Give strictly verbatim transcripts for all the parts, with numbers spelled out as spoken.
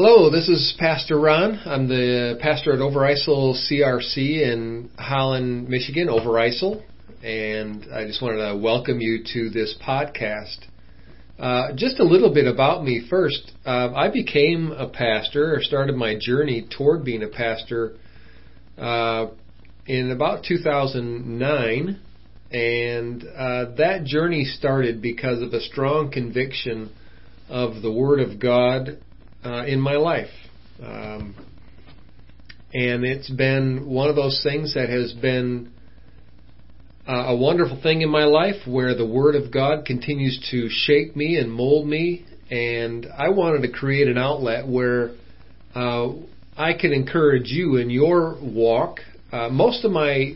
Hello, this is Pastor Ron. I'm the pastor at Overisil C R C in Holland, Michigan, Overisil, and I just wanted to welcome you to this podcast. Uh, just a little bit about me first. Uh, I became a pastor, or started my journey toward being a pastor, uh, in about two thousand nine, and uh, that journey started because of a strong conviction of the Word of God Uh, in my life. Um, and it's been one of those things that has been uh, a wonderful thing in my life, where the Word of God continues to shape me and mold me. And I wanted to create an outlet where uh, I can encourage you in your walk. Uh, most of my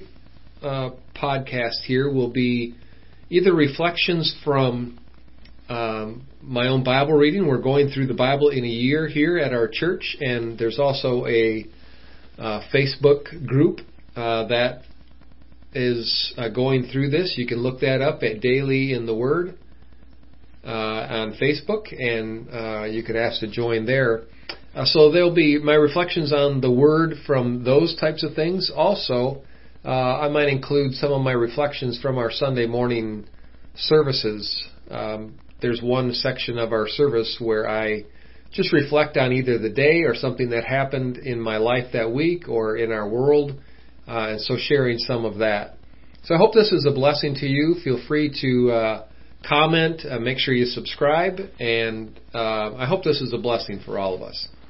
uh, podcasts here will be either reflections from Um, my own Bible reading. We're going through the Bible in a year here at our church, and there's also a uh, Facebook group uh, that is uh, going through this. You can look that up at Daily in the Word uh, on Facebook, and uh, you could ask to join there. Uh, so there'll be my reflections on the Word from those types of things. Also, uh, I might include some of my reflections from our Sunday morning services. Um, There's one section of our service where I just reflect on either the day or something that happened in my life that week or in our world, uh, and so sharing some of that. So I hope this is a blessing to you. Feel free to uh, comment, uh, make sure you subscribe, and uh, I hope this is a blessing for all of us.